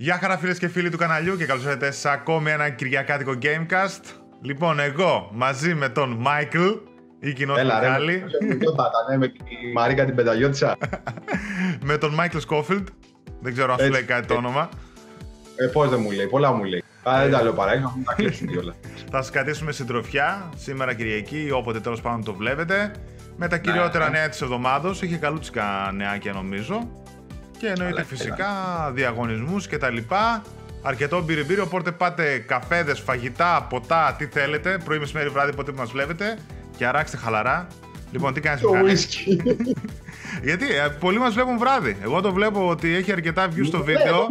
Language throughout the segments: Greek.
Γεια χαρά φίλες και φίλοι του καναλιού και καλώς ήρθατε σε ακόμη ένα Κυριακάτικο Gamecast. Λοιπόν, εγώ μαζί με τον Μάικλ ή κοινός Μιχάλη. Με τη Μαρίκα την Πενταγιώτησα. Με τον Μάικλ Σκόφιλντ. Δεν ξέρω αν σου λέει κάτι το όνομα. Πώς δεν μου λέει, πολλά μου λέει. Δεν τα λέω παράγια, θα τα κλέψουμε κιόλα. Θα σας κρατήσουμε συντροφιά σήμερα Κυριακή ή όποτε τέλος πάντων το βλέπετε. Με τα κυριότερα νέα της εβδομάδος. Είχε καλούτσικα νεάκια νομίζω. Και εννοείται φυσικά διαγωνισμούς και τα λοιπά. Αρκετό μπυριμπύρι, οπότε πάτε καφέδες, φαγητά, ποτά, τι θέλετε. Πρωί, μεσημέρι, βράδυ, ποτέ που μας βλέπετε. Και αράξτε χαλαρά. Λοιπόν, τι κάνεις Μιχάλη? Γιατί πολλοί μας βλέπουν βράδυ. Εγώ το βλέπω ότι έχει αρκετά views στο βίντεο.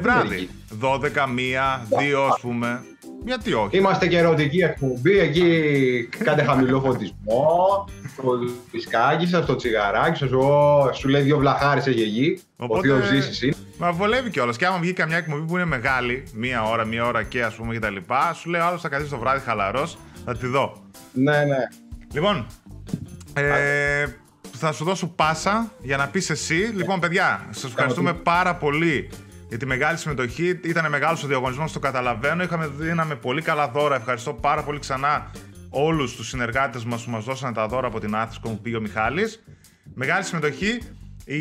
Βράδυ. 12, 1, 2 ας πούμε. Γιατί όχι. Είμαστε και ερωτική εκπομπή, εκεί κάντε χαμηλό φωτισμό, το δισκάκι σας, το τσιγαράκι σας, σου λέει δύο βλαχάρες έχει εκεί, ο θείος ζήσεις είναι. Μα βολεύει κιόλας και άμα βγει καμιά εκπομπή που είναι μεγάλη, μία ώρα και ας πούμε και τα λοιπά, σου λέει άλλος θα καθίσει το βράδυ χαλαρός, θα τη δω. Ναι, ναι. Λοιπόν, θα σου δώσω πάσα για να πεις εσύ. Λοιπόν παιδιά, σας ευχαριστούμε πάρα πολύ για τη μεγάλη συμμετοχή, ήταν μεγάλος ο διαγωνισμός, το καταλαβαίνω. Δίναμε πολύ καλά δώρα. Ευχαριστώ πάρα πολύ ξανά όλους τους συνεργάτες μας που μας δώσανε τα δώρα από την AthensCon που πήγε ο Μιχάλης. Μεγάλη συμμετοχή. Οι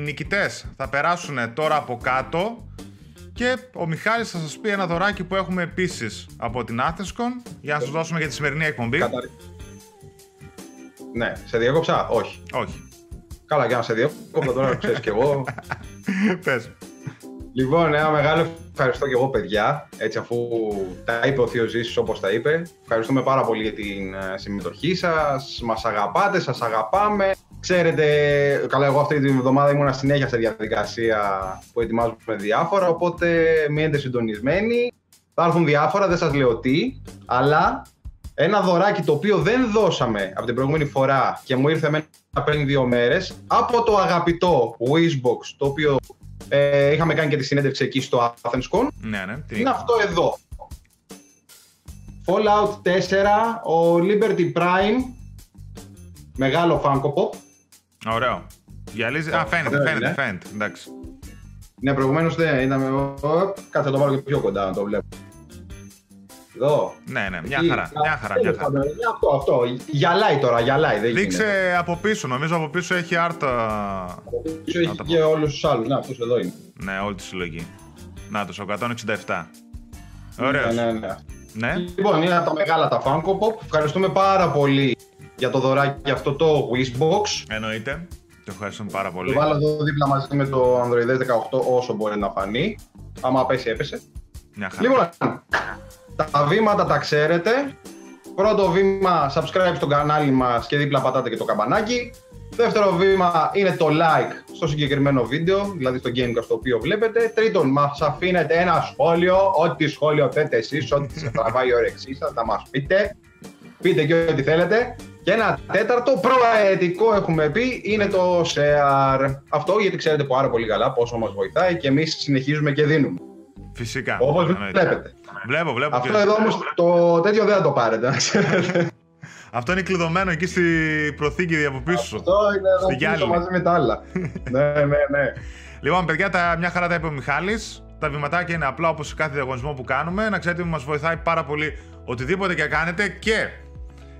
νικητές θα περάσουν τώρα από κάτω και ο Μιχάλης θα σας πει ένα δωράκι που έχουμε επίσης από την AthensCon για να σας δώσουμε για τη σημερινή εκπομπή. Ναι, σε διέκοψα, όχι. Όχι. Καλά, για να σε διέκοψα τώρα, ξέρεις κι εγώ. Πες. Λοιπόν, ένα μεγάλο ευχαριστώ και εγώ, παιδιά, έτσι αφού τα είπε ο θείος Ζήσης όπως τα είπε. Ευχαριστούμε πάρα πολύ για την συμμετοχή σας, μας αγαπάτε, σας αγαπάμε. Ξέρετε, καλά εγώ αυτή την εβδομάδα ήμουν συνέχεια σε διαδικασία που ετοιμάζουμε διάφορα, οπότε μείνετε συντονισμένοι. Θα έρθουν διάφορα, δεν σας λέω τι, αλλά ένα δωράκι το οποίο δεν δώσαμε από την προηγούμενη φορά και μου ήρθε εμένα πριν 2 μέρες, από το αγαπητό Wishbox, το οποίο... είχαμε κάνει και τη συνέντευξη εκεί στο AthensCon. Ναι, ναι. Τι... Είναι αυτό εδώ. Fallout 4, ο Liberty Prime. Μεγάλο Funko Pop. Ωραίο. Γυαλίζει. Α, φαίνεται. Εντάξει. Ναι, προηγουμένως δεν είδαμε. Κάτσε το βάλω και πιο κοντά να το βλέπω. Εδώ. Ναι, ναι. Μια χαρά. Αυτό. Γυαλάει τώρα, γυαλάει. Δείξε από πίσω. Νομίζω από πίσω έχει άρτα. Από πίσω έχει και όλους τους άλλους. Να, αυτός εδώ είναι. Ναι, όλη τη συλλογή. Να, το 167. Ωραίος. Ναι. Λοιπόν, είναι τα μεγάλα τα Funko Pop. Ευχαριστούμε πάρα πολύ για το δωράκι αυτό το Wishbox. Εννοείται. Το ευχαριστούμε πάρα πολύ. Το βάλω εδώ δίπλα μαζί με το Android 18 όσο μπορεί να φανεί. Άμα πέσει, έπεσε. Μια χαρά. Λοιπόν, τα βήματα τα ξέρετε. Πρώτο βήμα, subscribe στο κανάλι μας και δίπλα πατάτε και το καμπανάκι. Δεύτερο βήμα είναι το like στο συγκεκριμένο βίντεο, δηλαδή στο Gamecast το οποίο βλέπετε. Τρίτον, μας αφήνετε ένα σχόλιο, ό,τι σχόλιο θέτε εσείς, ό,τι σας τραβάει η όρεξή σας, θα μας πείτε. Πείτε και ό,τι θέλετε. Και ένα τέταρτο, προαετικό έχουμε πει, είναι το share. Αυτό γιατί ξέρετε πάρα πολύ καλά πόσο μας βοηθάει και εμείς συνεχίζουμε και δίνουμε. Φυσικά. Όπως βλέπετε. Βλέπω. Αυτό εδώ όμως το τέτοιο δεν θα το πάρετε. Αυτό είναι κλειδωμένο εκεί στη προθήκη από πίσω. Αυτό είναι εδώ μαζί με τα άλλα. Ναι. Λοιπόν, παιδιά, μια χαρά τα είπε ο Μιχάλης. Τα βηματάκια είναι απλά όπως σε κάθε διαγωνισμό που κάνουμε. Να ξέρετε ότι μας βοηθάει πάρα πολύ οτιδήποτε και κάνετε. Και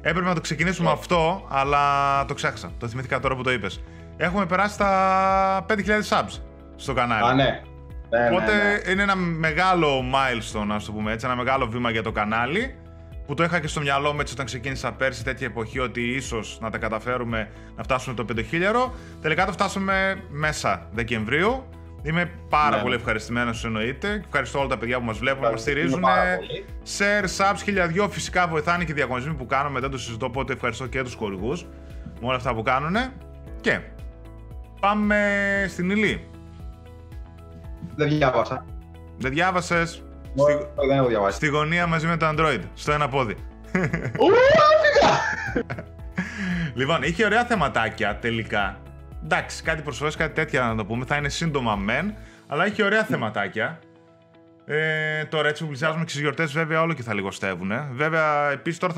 έπρεπε να το ξεκινήσουμε αυτό, αλλά το ξέχασα. Το θυμήθηκα τώρα που το είπες. Έχουμε περάσει τα 5.000 subs στο κανάλι. Α, ναι. Οπότε είναι ένα μεγάλο milestone, ας το πούμε έτσι, ένα μεγάλο βήμα για το κανάλι που το είχα και στο μυαλό μου έτσι όταν ξεκίνησα πέρσι τέτοια εποχή ότι ίσως να τα καταφέρουμε να φτάσουμε το 5.000. Τελικά το φτάσαμε μέσα Δεκεμβρίου. Είμαι πάρα πολύ ευχαριστημένος εννοείται. Ευχαριστώ όλα τα παιδιά που μας βλέπουν, μας στηρίζουν. Share, subs, 1002 φυσικά βοηθάνε και οι διαγωνισμοί που κάνουμε, δεν το συζητώ, οπότε ευχαριστώ και τους χορηγούς με όλα αυτά που κάνουν. Και πάμε στην Ηλή. Δεν διάβασα. Δεν διάβασες. Δεν έχω διαβάσει. Στη γωνία μαζί με το Android. Στο ένα πόδι. Λοιπόν, είχε ωραία θεματάκια τελικά. Εντάξει, κάτι προσφορές, κάτι τέτοια να το πούμε. Θα είναι σύντομα μεν, αλλά είχε ωραία θεματάκια. Τώρα έτσι που πλησιάζουμε και στις γιορτές, βέβαια όλο και θα λιγοστεύουν. Βέβαια, επίσης τώρα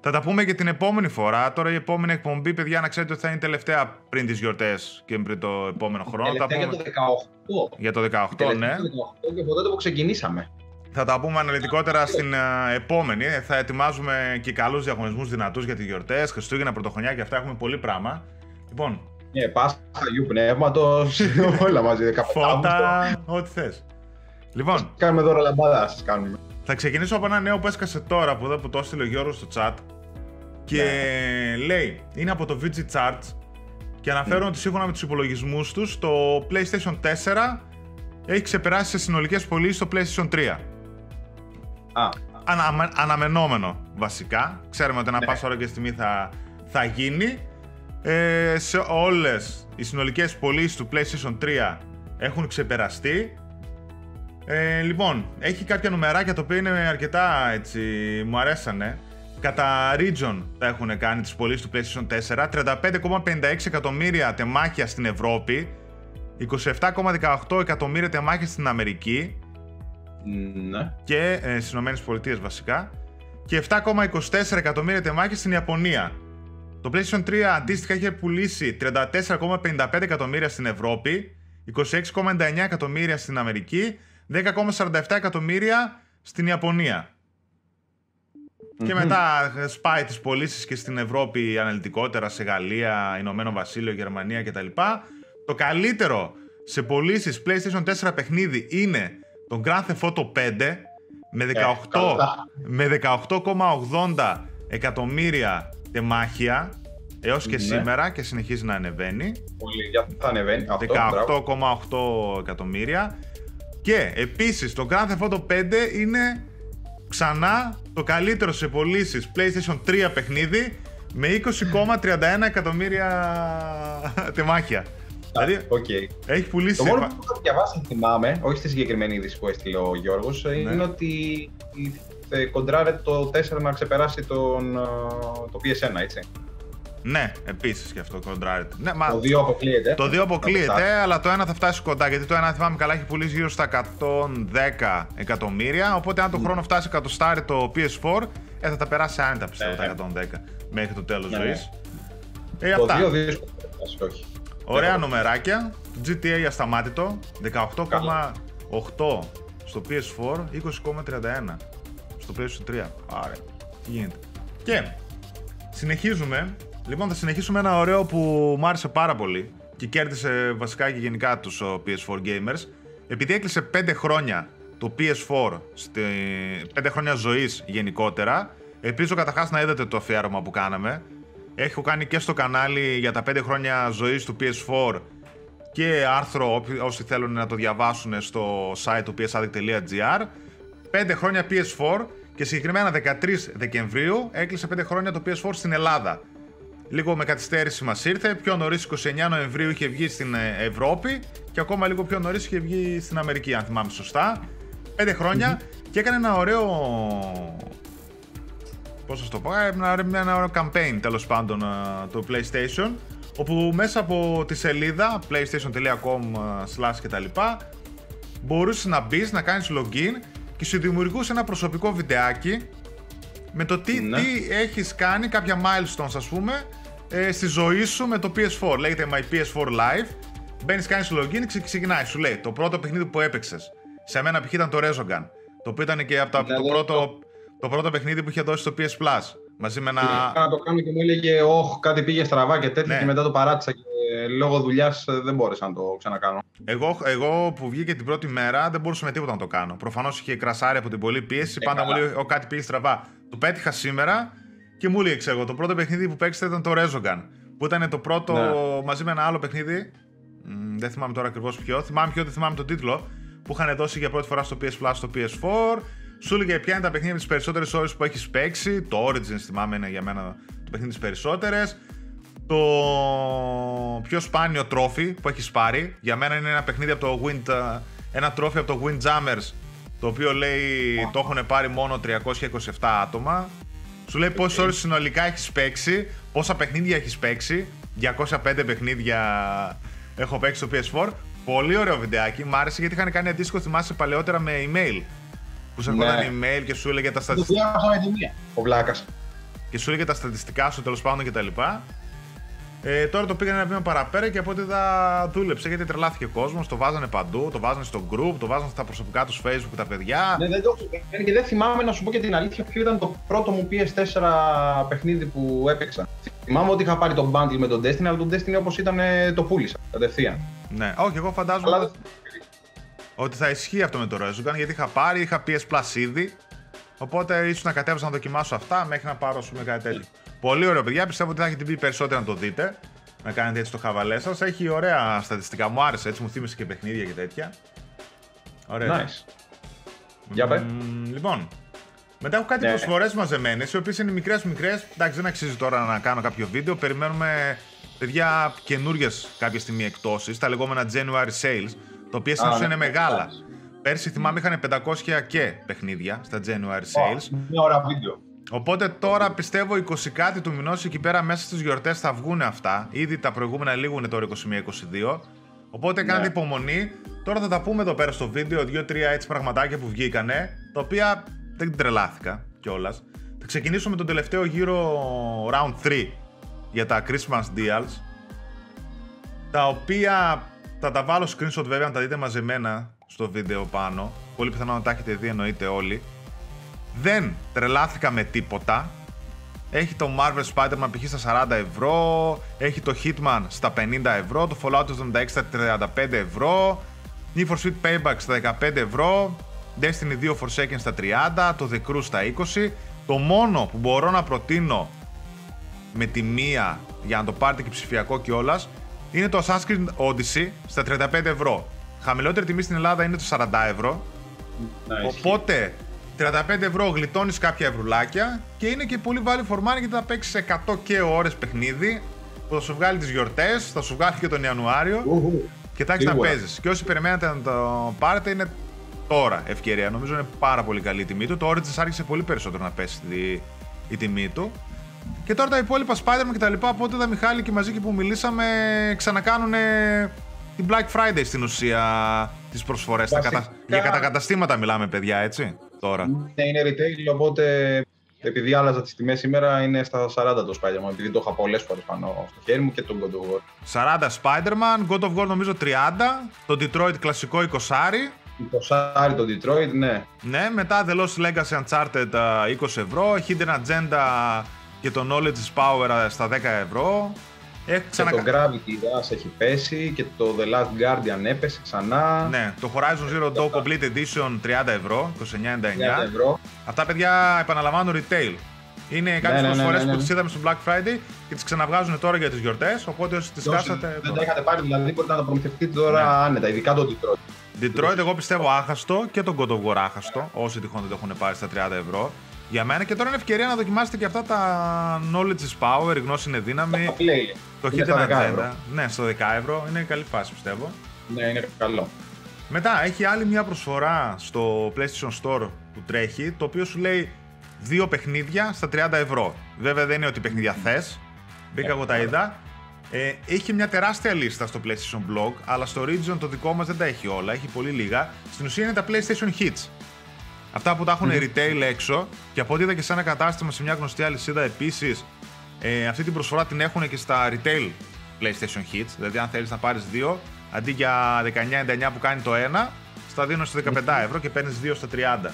θα τα πούμε και την επόμενη φορά. Τώρα η επόμενη εκπομπή, παιδιά, να ξέρετε ότι θα είναι τελευταία πριν τις γιορτές και πριν το επόμενο χρόνο. Τελευταία για το 18. Για το 18, τελευταία, ναι. Το 18 και ποτέ που ξεκινήσαμε. Θα τα πούμε αναλυτικότερα στην επόμενη. Θα ετοιμάζουμε και καλούς διαγωνισμούς δυνατούς για τις γιορτές, Χριστούγεννα, Πρωτοχρονιά και αυτά. Έχουμε πολύ πράγμα. Λοιπόν. Πάσχα, Αγίου Πνεύματος, όλα μαζί. Φώτα, ό,τι θες. Λοιπόν. Κάνουμε δώρο λαμπάδα, σας κάνουμε. Θα ξεκινήσω από ένα νέο που έσκασε τώρα που το έστειλε ο Γιώργος στο chat. Και ναι, λέει, είναι από το VG Charts και αναφέρουν ότι σύμφωνα με τους υπολογισμούς τους, το PlayStation 4 έχει ξεπεράσει σε συνολικές πωλήσεις το PlayStation 3. Αναμενόμενο βασικά. Ξέρουμε ότι ένα πάσα ώρα και στιγμή θα γίνει. Σε όλες οι συνολικές πωλήσεις του PlayStation 3 έχουν ξεπεραστεί. Λοιπόν, έχει κάποια νομεράκια τα οποία είναι αρκετά έτσι, μου αρέσανε. Κατά region τα έχουν κάνει τις πωλήσεις του PlayStation 4. 35,56 εκατομμύρια τεμάχια στην Ευρώπη, 27,18 εκατομμύρια τεμάχια στην Αμερική και στις Ηνωμένες Πολιτείες βασικά, και 7,24 εκατομμύρια τεμάχια στην Ιαπωνία. Το PlayStation 3 αντίστοιχα είχε πουλήσει 34,55 εκατομμύρια στην Ευρώπη, 26,99 εκατομμύρια στην Αμερική, 10,47 εκατομμύρια στην Ιαπωνία. Και μετά σπάει τις πωλήσεις και στην Ευρώπη αναλυτικότερα, σε Γαλλία, Ηνωμένο Βασίλειο, Γερμανία κτλ. Το καλύτερο σε πωλήσεις PlayStation 4 παιχνίδι είναι το Grand Theft Auto 5 με 18,80 εκατομμύρια τεμάχια έως και σήμερα, και συνεχίζει να ανεβαίνει. Ανεβαίνει 18,8 εκατομμύρια. Και επίσης το Grand Theft Auto 5 είναι ξανά το καλύτερο σε πωλήσεις PlayStation 3 παιχνίδι με 20,31 εκατομμύρια τεμάχια. Δηλαδή έχει πουλήσει. Το μόνο που θα διαβάσει, θυμάμαι, όχι στη συγκεκριμένη είδηση που έστειλε ο Γιώργος, είναι ότι κοντράρε το 4 να ξεπεράσει το PS1, έτσι. Ναι, επίσης και αυτό κοντράρεται. Ναι, το 2 αποκλείεται. Το 2 αποκλείεται, αλλά το 1 θα φτάσει κοντά. Γιατί το 1, θυμάμαι καλά, έχει πουλήσει γύρω στα 110 εκατομμύρια. Οπότε, αν το χρόνο φτάσει εκατοστάρι το PS4, θα τα περάσει άνετα, πιστεύω, τα 110 μέχρι το τέλος ζωής. Το 2 δύσκολο θα φτάσει, όχι. Ωραία νομεράκια. Το GTA ασταμάτητο. 18,8 στο PS4, 20,31 στο PS3. Άρα, τι γίνεται. Και συνεχίζουμε. Λοιπόν, θα συνεχίσουμε ένα ωραίο που μου άρεσε πάρα πολύ και κέρδισε βασικά και γενικά τους PS4 gamers. Επειδή έκλεισε 5 χρόνια το PS4, 5 χρόνια ζωής γενικότερα, ελπίζω καταρχάς να είδατε το αφιέρωμα που κάναμε. Έχω κάνει και στο κανάλι για τα 5 χρόνια ζωής του PS4 και άρθρο, όσοι θέλουν να το διαβάσουν, στο site του psadik.gr. 5 χρόνια PS4 και συγκεκριμένα 13 Δεκεμβρίου έκλεισε 5 χρόνια το PS4 στην Ελλάδα. Λίγο με καθυστέρηση μας ήρθε, πιο νωρίς 29 Νοεμβρίου είχε βγει στην Ευρώπη και ακόμα λίγο πιο νωρίς είχε βγει στην Αμερική, αν θυμάμαι σωστά. 5 χρόνια και έκανε ένα ωραίο, πώς σας το πω, ένα ωραίο campaign τέλος πάντων το PlayStation, όπου μέσα από τη σελίδα playstation.com/ και τα λοιπά μπορούσες να μπεις, να κάνεις login και σου δημιουργούσε ένα προσωπικό βιντεάκι με το τι έχεις κάνει, κάποια milestones ας πούμε, στη ζωή σου με το PS4. Λέγεται My PS4 Live. Μπαίνεις, κάνεις login και ξεκινάει. Σου λέει το πρώτο παιχνίδι που έπαιξες. Σε μένα π.χ. ήταν το Resogun. Το οποίο ήταν και από το πρώτο παιχνίδι που είχε δώσει στο PS Plus. Μαζί με ένα. Να το κάνω και μου έλεγε, όχι, κάτι πήγε στραβά και τέτοιο. Ναι. Και μετά το παράτησα και λόγω δουλειάς δεν μπόρεσα να το ξανακάνω. Εγώ που βγήκε την πρώτη μέρα δεν μπορούσα με τίποτα να το κάνω. Προφανώς είχε κρασάρει από την πολλή πίεση. Πάντα μου λέει, κάτι πήγε στραβά. Το πέτυχα σήμερα και μου λέει, ξέρω, το πρώτο παιχνίδι που παίξατε ήταν το Resogun. Που ήταν το πρώτο μαζί με ένα άλλο παιχνίδι. Δεν θυμάμαι τώρα ακριβώς ποιο. Θυμάμαι τον τίτλο που είχαν δώσει για πρώτη φορά στο PS Plus, στο PS4. Σου έλεγε ποια είναι τα παιχνίδια με τις περισσότερες ώρες που έχεις παίξει. Το Origins, θυμάμαι, είναι για μένα το παιχνίδι τις περισσότερες. Το πιο σπάνιο τρόφι που έχεις πάρει. Για μένα είναι ένα τρόφι από το Windjammers, το οποίο λέει το έχουν πάρει μόνο 327 άτομα. Σου λέει πόσες ώρες συνολικά έχεις παίξει, πόσα παιχνίδια έχεις παίξει. 205 παιχνίδια έχω παίξει στο PS4. Πολύ ωραίο βιντεάκι. Μ' άρεσε γιατί είχαν κάνει αντίστοιχο, θυμάσαι, παλαιότερα με email. Που σου έρχονταν email και σου έλεγε τα στατιστικά. Ο Βλάκας. Και σου έλεγε τα στατιστικά σου, τέλος πάντων, κτλ. Τώρα το πήγανε ένα βήμα παραπέρα και από ό,τι είδα δούλεψε, γιατί τρελάθηκε ο κόσμος, το βάζανε παντού, το βάζανε στο group, το βάζανε στα προσωπικά τους Facebook τα παιδιά. Ναι, δεν το έχω. Και δεν θυμάμαι, να σου πω και την αλήθεια, ποιο ήταν το πρώτο μου PS4 παιχνίδι που έπαιξα. Θυμάμαι ότι είχα πάρει τον bundle με τον Destiny, αλλά τον Destiny όπως ήταν το πούλησα κατευθείαν. Ναι, όχι, εγώ φαντάζομαι αλλά... ότι θα ισχύει αυτό με το Resogun, γιατί είχα πάρει, είχα PS Plus ήδη. Οπότε ίσως να κατέβασα να δοκιμάσω αυτά μέχρι να πάρω κάτι τέτοιο. Πολύ ωραίο, παιδιά. Πιστεύω ότι θα έχετε μπει περισσότερο να το δείτε. Να κάνετε έτσι το χαβαλέ σας. Έχει ωραία στατιστικά. Μου άρεσε έτσι, μου θύμισε και παιχνίδια και τέτοια. Ωραία. Nice. Για πε. Λοιπόν, μετά έχω κάτι προσφορές μαζεμένες, οι οποίες είναι μικρές. Εντάξει, δεν αξίζει τώρα να κάνω κάποιο βίντεο. Περιμένουμε, παιδιά, καινούριες κάποια στιγμή εκτόσεις. Τα λεγόμενα January sales, τα οποία συνήθως είναι μεγάλα. Πέρσι θυμάμαι είχαν 500 και παιχνίδια στα January sales. Μια ώρα βίντεο. Οπότε τώρα πιστεύω 20 κάτι του μηνός εκεί πέρα μέσα στις γιορτές θα βγουν αυτά. Ήδη τα προηγούμενα λίγουνε τώρα 21-22. Οπότε κάντε υπομονή. Τώρα θα τα πούμε εδώ πέρα στο βίντεο 2-3 έτσι πραγματάκια που βγήκανε, τα οποία δεν τρελάθηκα κιόλας. Θα ξεκινήσουμε τον τελευταίο γύρο round 3 για τα Christmas deals, τα οποία θα τα βάλω screenshot βέβαια να τα δείτε μαζεμένα στο βίντεο πάνω, πολύ πιθανό να τα έχετε δει εννοείται όλοι. Δεν τρελάθηκα με τίποτα. Έχει το Marvel's Spider-Man π.χ. στα 40€, έχει το Hitman στα 50€, το Fallout 76 στα 35€, Need for Speed Payback στα 15€, Destiny 2 Forsaken στα 30€, το The Crew στα 20€. Το μόνο που μπορώ να προτείνω με τη μία για να το πάρετε και ψηφιακό κιόλας είναι το Assassin's Creed Odyssey στα 35€. Χαμηλότερη τιμή στην Ελλάδα είναι το 40€. Οπότε 35€ γλιτώνεις κάποια ευρουλάκια και είναι και πολύ value for money, γιατί θα παίξεις 100 και ώρες παιχνίδι που θα σου βγάλει τις γιορτές, θα σου βγάλει και τον Ιανουάριο και τάξει να παίζεις. Και όσοι περιμένατε να το πάρετε, είναι τώρα ευκαιρία. Νομίζω είναι πάρα πολύ καλή η τιμή του. Το Origins άρχισε πολύ περισσότερο να πέσει η τιμή του. Και τώρα τα υπόλοιπα Spider-Man και τα λοιπά, οπότε τα Μιχάλη και μαζί και που μιλήσαμε ξανακάνουνε την Black Friday στην ουσία τις προσφορές. Για κατακαταστήματα μιλάμε, παιδιά, έτσι, τώρα. Ναι, είναι retail, οπότε επειδή άλλαζα τις τιμές σήμερα είναι στα 40 το Spider-Man, επειδή το είχα πολλές φορές πάνω στο χέρι μου και τον God of War. 40 Spider-Man, God of War νομίζω 30, το Detroit κλασικό 20. 20 το Detroit, ναι. Ναι, μετά The Lost Legacy Uncharted 20€, Hidden Agenda και το Knowledge is Power στα 10€. Και το Gravity Rush έχει πέσει και το The Last Guardian έπεσε ξανά. Ναι, το Horizon Zero Dawn Complete Edition 30€, 29,99€. Αυτά, παιδιά, επαναλαμβάνω retail. Είναι κάποιες προσφορές που τις είδαμε στο Black Friday και τις ξαναβγάζουν τώρα για τις γιορτές. Οπότε όσοι τις χάσατε. Δεν τα είχατε πάρει, δηλαδή μπορείτε να τα προμηθευτείτε τώρα άνετα, ειδικά το Detroit. Detroit, εγώ πιστεύω άχαστο, και τον God of War άχαστο. Όσοι τυχόν δεν το έχουν πάρει στα 30€. Για μένα, και τώρα είναι ευκαιρία να δοκιμάσετε και αυτά τα Knowledge is Power, η γνώση είναι δύναμη. Το Hidden Agenda. Ναι, στο 10€. Είναι καλή φάση, πιστεύω. Ναι, είναι καλό. Μετά έχει άλλη μια προσφορά στο PlayStation Store που τρέχει, το οποίο σου λέει 2 παιχνίδια στα 30€. Βέβαια δεν είναι ότι παιχνίδια θες. Μπήκα εγώ, τα είδα. Έχει μια τεράστια λίστα στο PlayStation Blog, αλλά στο Region το δικό μας δεν τα έχει όλα, έχει πολύ λίγα. Στην ουσία είναι τα PlayStation Hits. Αυτά που τα έχουν retail έξω, και από ό,τι είδα και σε ένα κατάστημα σε μια γνωστή αλυσίδα επίσης, αυτή την προσφορά την έχουν και στα retail PlayStation Hits. Δηλαδή, αν θέλεις να πάρεις 2, αντί για 19,99 που κάνει το ένα, στα δίνω στα 15€ και παίρνεις 2 στα 30.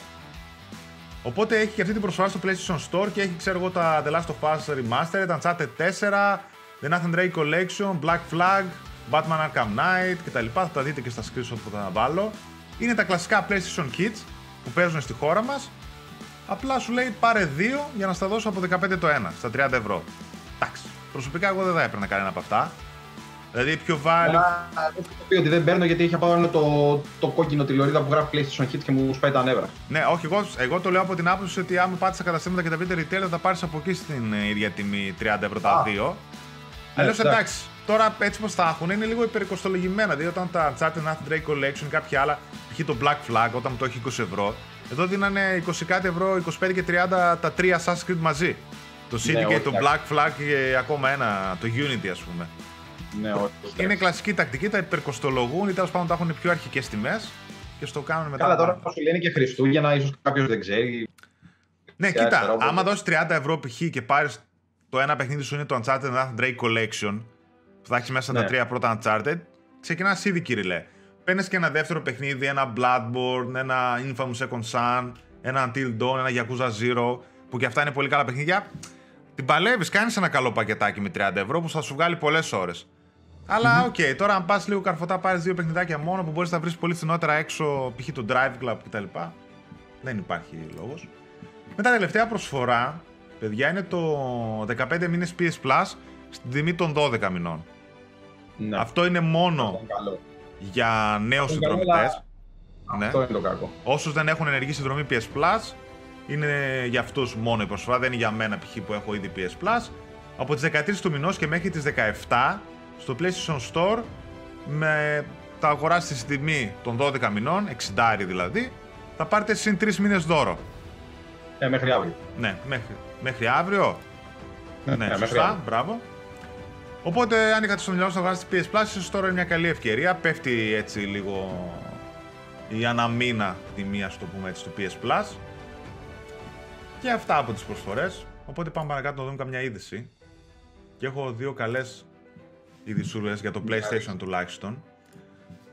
Οπότε έχει και αυτή την προσφορά στο PlayStation Store και έχει, ξέρω εγώ, τα The Last of Us Remastered, Uncharted 4, The Nathan Drake Collection, Black Flag, Batman Arkham Knight κτλ. Θα τα δείτε και στα screenshot που θα βάλω. Είναι τα κλασικά PlayStation Hits που παίζουν στη χώρα μας, απλά σου λέει πάρε 2 για να στα δώσω από 15 το ένα, στα 30€. Εντάξει, προσωπικά εγώ δεν θα έπαιρνα κανένα από αυτά. Δηλαδή πιο βάλει... έχω πει ότι δεν παίρνω γιατί είχε πάνω το κόκκινο τηλεορίδα που γράφει PlayStation Hits και μου σπάει τα νεύρα. Ναι, όχι, εγώ το λέω από την άποψη ότι άμα πάτε στα καταστήματα και τα βρείτε retail θα τα πάρεις από εκεί στην ίδια τιμή, 30€ τα 2. Αλλιώς εντάξει, τώρα έτσι πως τα έχουν είναι λίγο υπερκοστολογημένα. Δηλαδή όταν τα Uncharted, Nathan Drake Collection, κάποια άλλα, π.χ. το Black Flag όταν το έχει 20€, εδώ δίνανε 20 €, 25 και 30 τα 3 Assassin's Creed μαζί. Το Syndicate, το Black Flag και ακόμα ένα, το Unity, ας πούμε. Ναι, όχι. Είναι κλασική τακτική, τα υπερκοστολογούν ή τέλος πάντων τα έχουν πιο αρχικές τιμές και στο κάνουν μετά. Καλά, τώρα σου λένε και Χριστούγεννα, ίσως κάποιος δεν ξέρει. Ναι, κοίτα, άμα δώσεις 30 ευρώ π.χ. και πάρεις το ένα παιχνίδι σου είναι το Uncharted Nathan Drake Collection, που θα έχεις μέσα τα τρία πρώτα Uncharted, ξεκινάς ήδη κυριλέ. Παίρνεις και ένα δεύτερο παιχνίδι, ένα Bloodborne, ένα Infamous Second Son, ένα Until Dawn, ένα Yakuza Zero, που και αυτά είναι πολύ καλά παιχνίδια. Την παλεύεις, κάνεις ένα καλό πακετάκι με 30 ευρώ που θα σου βγάλει πολλές ώρες. Αλλά οκ, τώρα αν πας λίγο καρφωτά, πάρεις δύο παιχνιδάκια μόνο που μπορείς να βρεις πολύ φθηνότερα έξω, π.χ. το Drive Club κτλ. Δεν υπάρχει λόγος. Μετά τελευταία προσφορά, παιδιά, είναι το 15 μήνες PS Plus στην τιμή των 12 μηνών. Ναι. Αυτό είναι μόνο για νέους συνδρομητές. Ναι. Αυτό είναι το κακό. Όσους δεν έχουν ενεργή συνδρομή PS Plus, είναι για αυτούς μόνο η προσφορά, δεν είναι για μένα π.χ. που έχω ήδη PS Plus. Από τις 13 του μηνός και μέχρι τις 17 στο PlayStation Store, με τα αγοράσεις στη τιμή των 12 μηνών, 60 δηλαδή, θα πάρετε συν 3 μήνες δώρο. Μέχρι αύριο. Ναι, μέχρι αύριο. Ναι, σωστά, μπράβο. Οπότε, αν είχατε στο μυαλό σας να αγοράσετε PS Plus, ίσως τώρα είναι μια καλή ευκαιρία. Πέφτει έτσι λίγο η αναμίνα τιμή, ας το πούμε έτσι, του PS Plus. Και αυτά από τις προσφορές. Οπότε πάμε παρακάτω να δούμε καμιά είδηση. Και έχω δύο καλές ειδησούλες για το PlayStation τουλάχιστον.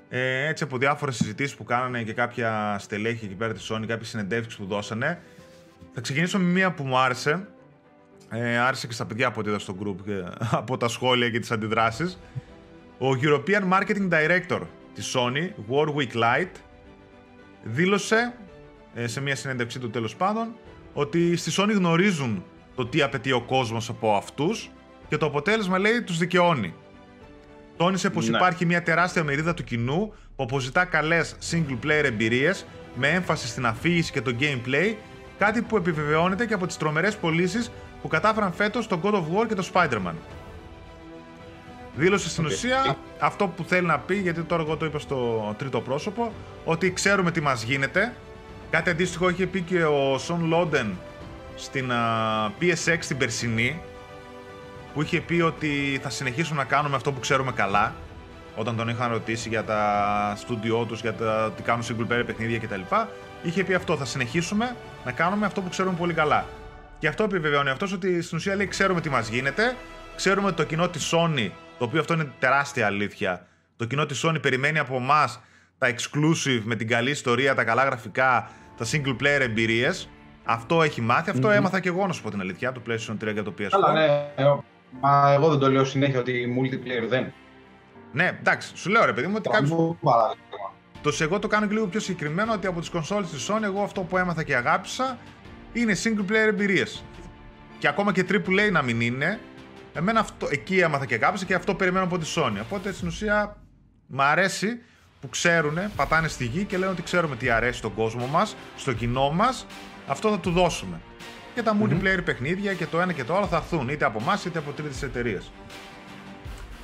Έτσι από διάφορες συζητήσεις που κάνανε και κάποια στελέχη εκεί πέρα τη Sony, κάποιες συνεντεύξεις που δώσανε. Θα ξεκινήσω με μία που μου άρεσε. Άρεσε και στα παιδιά από ό,τι είδα στο group, από τα σχόλια και τις αντιδράσεις. Ο European Marketing Director της Sony, Warwick Light, δήλωσε σε μία συνέντευξή του τέλος πάντων ότι στη Sony γνωρίζουν το τι απαιτεί ο κόσμος από αυτούς και το αποτέλεσμα, λέει, τους δικαιώνει. Τόνισε πως υπάρχει μια τεράστια μερίδα του κοινού που αποζητά καλές single player εμπειρίες με έμφαση στην αφήγηση και το gameplay, κάτι που επιβεβαιώνεται και από τις τρομερές πωλήσεις που κατάφεραν φέτος το God of War και το Spider-Man. Δήλωσε στην ουσία αυτό που θέλει να πει, γιατί τώρα εγώ το είπα στο τρίτο πρόσωπο, ότι ξέρουμε τι μας γίνεται. Κάτι αντίστοιχο είχε πει και ο Shawn Layden στην PSX την περσινή, που είχε πει ότι θα συνεχίσουμε να κάνουμε αυτό που ξέρουμε καλά, όταν τον είχαν ρωτήσει για τα στούντιό τους, για τα τι κάνουν single player παιχνίδια κτλ. Είχε πει αυτό, θα συνεχίσουμε να κάνουμε αυτό που ξέρουμε πολύ καλά. Και αυτό επιβεβαιώνει αυτός, ότι στην ουσία λέει ξέρουμε τι μας γίνεται, ξέρουμε ότι το κοινό της Sony, το οποίο αυτό είναι τεράστια αλήθεια, το κοινό της Sony περιμένει από εμάς τα exclusive με την καλή ιστορία, τα καλά γραφικά, τα single player εμπειρίες. Αυτό έχει μάθει, αυτό έμαθα και εγώ, να σου πω την αλήθεια, το PlayStation 3 και το PS4. Αλλά ναι, μα εγώ δεν το λέω συνέχεια ότι multiplayer δεν. Ναι, εντάξει, σου λέω ρε παιδί μου ότι κάποιος... Εγώ το κάνω και λίγο πιο συγκεκριμένο, ότι από τις κονσόλες της Sony, εγώ αυτό που έμαθα και αγάπησα είναι single player εμπειρίες. Και ακόμα και AAA να μην είναι, εμένα αυτό, εκεί έμαθα και αγάπησα και αυτό περιμένω από τη Sony. Οπότε στην ουσία μ' αρέσει που ξέρουνε, πατάνε στη γη και λένε ότι ξέρουμε τι αρέσει στον κόσμο μας, στο κοινό μας, αυτό θα του δώσουμε. Και τα multiplayer παιχνίδια και το ένα και το άλλο θα έρθουν είτε από εμάς είτε από τρίτες εταιρείες.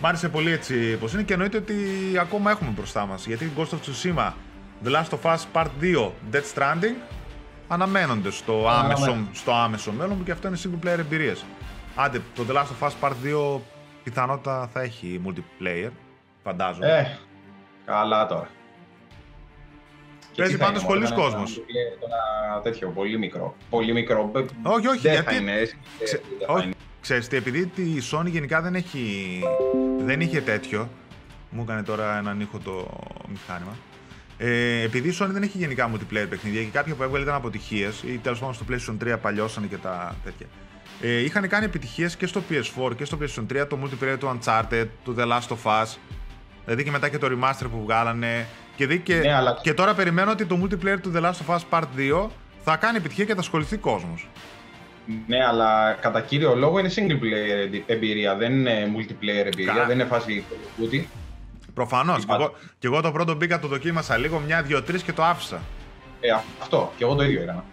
Μ' άρεσε πολύ έτσι πως είναι και εννοείται ότι ακόμα έχουμε μπροστά μας, γιατί Ghost of Tsushima, The Last of Us Part 2, Death Stranding αναμένονται στο άμεσο μέλλον, που και αυτό είναι single player εμπειρίες. Άντε, το The Last of Us Part 2 πιθανότητα θα έχει multiplayer, φαντάζομαι. Καλά τώρα. Παίζει πάντως πολλοί κόσμος. Ένα τέτοιο πολύ μικρό. Πολύ μικρό. Όχι, όχι. Δεν θα είναι. Ξέρεις τι, επειδή η Sony γενικά δεν είχε τέτοιο. Μου έκανε τώρα έναν ήχο το μηχάνημα. Επειδή η Sony δεν έχει γενικά multiplayer παιχνίδια και κάποια που έβγαλε ήταν αποτυχίες, ή τέλος πάντων στο PlayStation 3 παλιώσανε και τα τέτοια. Είχαν κάνει επιτυχίες και στο PS4 και στο PlayStation 3, το multiplayer του Uncharted, του The Last of Us. Δηλαδή και μετά και το remaster που βγάλανε. Και τώρα περιμένω ότι το multiplayer του The Last of Us Part 2 θα κάνει επιτυχία και θα ασχοληθεί κόσμος. Ναι, αλλά κατά κύριο λόγο είναι single player εμπειρία, δεν είναι multiplayer εμπειρία, δεν είναι φάση κούτι. Προφανώς. Και εγώ το πρώτο μπήκα, το δοκίμασα λίγο, μια, δύο, τρεις και το άφησα. Αυτό. Και εγώ το ίδιο έκανα.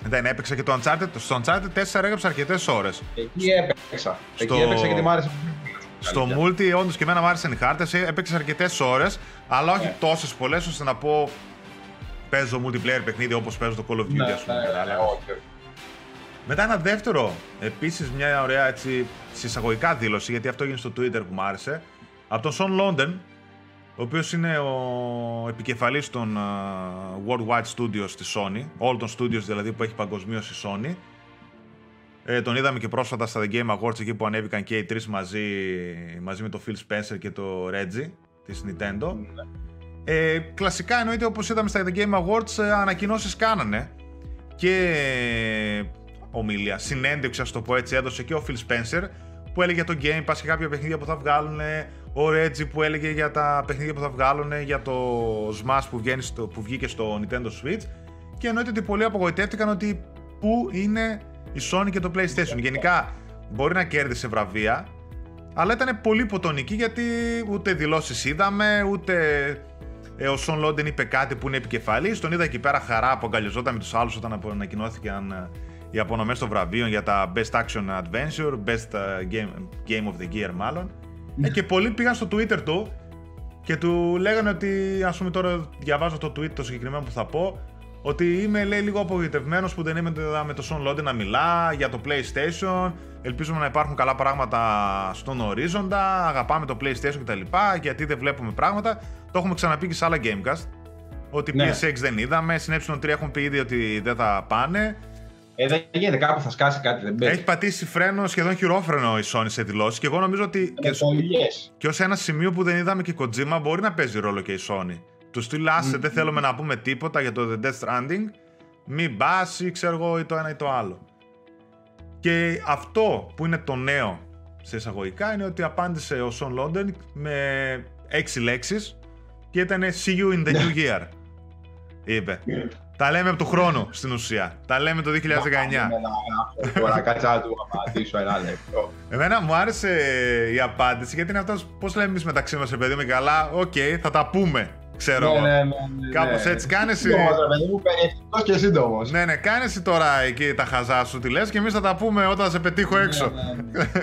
Δεν έπαιξα και το Uncharted. Στο Uncharted 4 έγραψα αρκετές ώρες. Εκεί έπαιξα. Εκεί έπαιξα γιατί μ' άρεσε. Στο multi, όντως και εμένα μου άρεσαν οι χάρτες, έπαιξα αρκετές ώρες, αλλά όχι τόσες πολλές ώστε να πω παίζω multiplayer παιχνίδι όπως παίζω το Call of Duty, ας πούμε. Μετά ένα δεύτερο, επίσης μια ωραία έτσι, συσσαγωγικά δήλωση, γιατί αυτό έγινε στο Twitter που μου άρεσε, Από τον Shawn Layden, ο οποίος είναι ο επικεφαλής των Worldwide Studios της Sony, όλων των studios δηλαδή που έχει παγκοσμίως η Sony. Τον είδαμε και πρόσφατα στα The Game Awards, εκεί που ανέβηκαν και οι τρεις μαζί με τον Phil Spencer και τον Reggie της Nintendo. Κλασικά εννοείται, όπως είδαμε στα The Game Awards, ανακοινώσεις κάνανε και ομίλια, συνέντευξη ας το πω έτσι, έδωσε και ο Phil Spencer που έλεγε για το Game Pass και κάποια παιχνίδια που θα βγάλουν, ο Reggie που έλεγε για τα παιχνίδια που θα βγάλουν, για το Smash που βγήκε στο Nintendo Switch, και εννοείται ότι πολλοί απογοητεύτηκαν ότι πού είναι η Sony και το PlayStation. Γενικά μπορεί να κέρδισε βραβεία, αλλά ήταν πολύ ποτονική, γιατί ούτε δηλώσεις είδαμε, ούτε ο Shawn Layden είπε κάτι που είναι επικεφαλής. Τον είδα εκεί πέρα χαρά που αγκαλιαζόταν με τους άλλους όταν ανακοινώθηκαν οι απονομές των βραβείων για τα Best Action Adventure, Best Game of the Year μάλλον. Και πολλοί πήγαν στο Twitter του και του λέγανε ότι, ας πούμε, τώρα διαβάζω το tweet το συγκεκριμένο που θα πω, ότι είμαι, λέει, λίγο απογοητευμένος που δεν είμαι με το Shawn Layden να μιλά για το PlayStation. Ελπίζουμε να υπάρχουν καλά πράγματα στον ορίζοντα. Αγαπάμε το PlayStation κτλ. Γιατί δεν βλέπουμε πράγματα. Το έχουμε ξαναπεί και σε άλλα Gamecast. Ότι PS6 δεν είδαμε. Στην E3 έχουν πει ήδη ότι δεν θα πάνε. Δεν γίνεται, κάπου θα σκάσει κάτι. Δεν έχει πατήσει φρένο, σχεδόν χειρόφρενο η Sony σε δηλώσεις. Και εγώ νομίζω ότι και ως ένα σημείο που δεν είδαμε και η Kojima, μπορεί να παίζει ρόλο και η Sony. Του στυλ, δεν θέλουμε να πούμε τίποτα για το The Death Stranding, μην πας ή ξέρω εγώ, ή το ένα ή το άλλο. Και αυτό που είναι το νέο σε εισαγωγικά είναι ότι απάντησε ο Shawn Layden με 6 λέξεις και ήταν see you in the new year, είπε. Τα λέμε από του χρόνου στην ουσία, τα λέμε το 2019. Τώρα κάτσα να του απαντήσω ένα λεπτό. Εμένα μου άρεσε η απάντηση, γιατί είναι αυτός, πώς λέμε εμείς μεταξύ μας, παιδί με καλά, οκ, θα τα πούμε. Ξέρω, κάπως έτσι κάνεις. Και σύντομος. Ναι, κάνεις τώρα εκεί τα χαζά σου, τι λες, και εμείς θα τα πούμε όταν σε πετύχω έξω.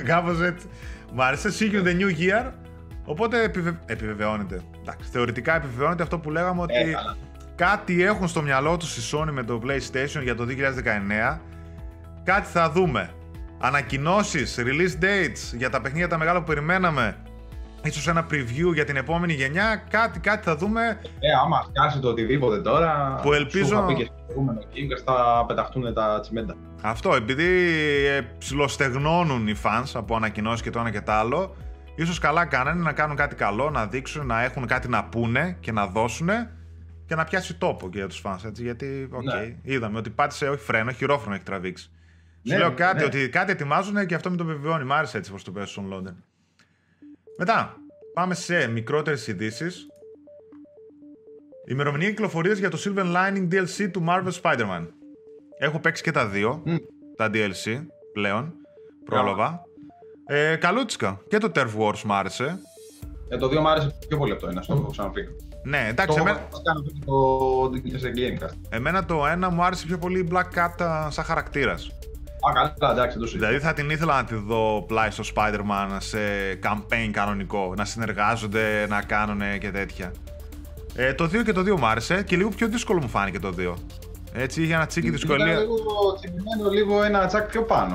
Κάπως έτσι. Μ' άρεσε, see you the new year. Οπότε επιβεβαιώνεται. Εντάξει, θεωρητικά επιβεβαιώνεται αυτό που λέγαμε, ότι κάτι έχουν στο μυαλό τους η Sony με το PlayStation για το 2019. Κάτι θα δούμε. Ανακοινώσεις, release dates για τα παιχνίδια τα μεγάλα που περιμέναμε. Ίσως ένα preview για την επόμενη γενιά, κάτι θα δούμε. Άμα σκάσει το οτιδήποτε τώρα, που ελπίζω σου είχα πει και στο προηγούμενο Gamecast, θα πεταχτούν τα τσιμέντα. Αυτό, επειδή ψιλοστεγνώνουν οι fans από ανακοινώσεις και το ένα και το άλλο, ίσως καλά κάνανε να κάνουν κάτι καλό, να δείξουν, να έχουν κάτι να πούνε και να δώσουνε και να πιάσει τόπο και για τους fans, έτσι, γιατί είδαμε ότι πάτησε όχι φρένο, χειρόφρονο έχει τραβήξει. Σου λέω ότι κάτι ετοιμάζουν και αυτό με το επιβεβαιώνει. Μ' άρεσε έτσι πως το πέσει στον London. Μετά, πάμε σε μικρότερες ειδήσεις. Ημερομηνία κυκλοφορίας για το Silver Lining DLC του Marvel's Spider-Man. Έχω παίξει και τα δύο, τα DLC πλέον, πρόλαβα. Καλούτσικα, και το Turf Wars μ' άρεσε. Το δύο μ' άρεσε πιο πολύ από το ένα, στο έχω ξαναπεί. Ναι, εντάξει, εμένα το ένα μου άρεσε πιο πολύ η Black Cat σαν χαρακτήρας. Δηλαδή θα την ήθελα να τη δω πλάι στο Spider-Man σε campaign κανονικό, να συνεργάζονται, να κάνουν και τέτοια. Το 2 και το 2 μου άρεσε, και λίγο πιο δύσκολο μου φάνηκε το 2. Έτσι είχε ένα τσίκι δυσκολία. Ήταν λίγο τσιμπημένο, λίγο ένα τσάκ πιο πάνω.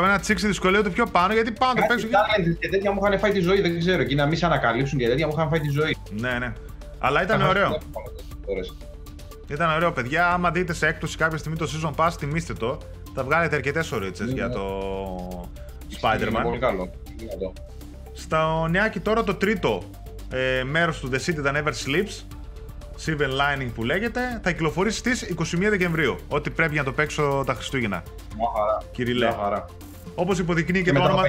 Ένα τσίξι δυσκολία του πιο πάνω, γιατί πάνω το παίξω. Κάτι και τέτοια μου είχαν φάει τη ζωή, δεν ξέρω. Και να μην σε ανακαλύψουν και τέτοια μου είχαν φάει τη ζωή. Ναι. Αλλά ήταν ωραίο. Ήταν ωραίο, παιδιά. Άμα δείτε σε έκπτωση κάποια στιγμή το season pass, τιμήστε το. Θα βγάλετε αρκετές ορίτσες για το Spider-Man. Είναι πολύ καλό. Στα νεάκι τώρα το τρίτο μέρος του The City That Never Sleeps, Silver Lining που λέγεται, θα κυκλοφορήσει στις 21 Δεκεμβρίου. Ό,τι πρέπει για να το παίξω τα Χριστούγεννα. Μια χαρά. Όπως υποδεικνύει και το όνομα.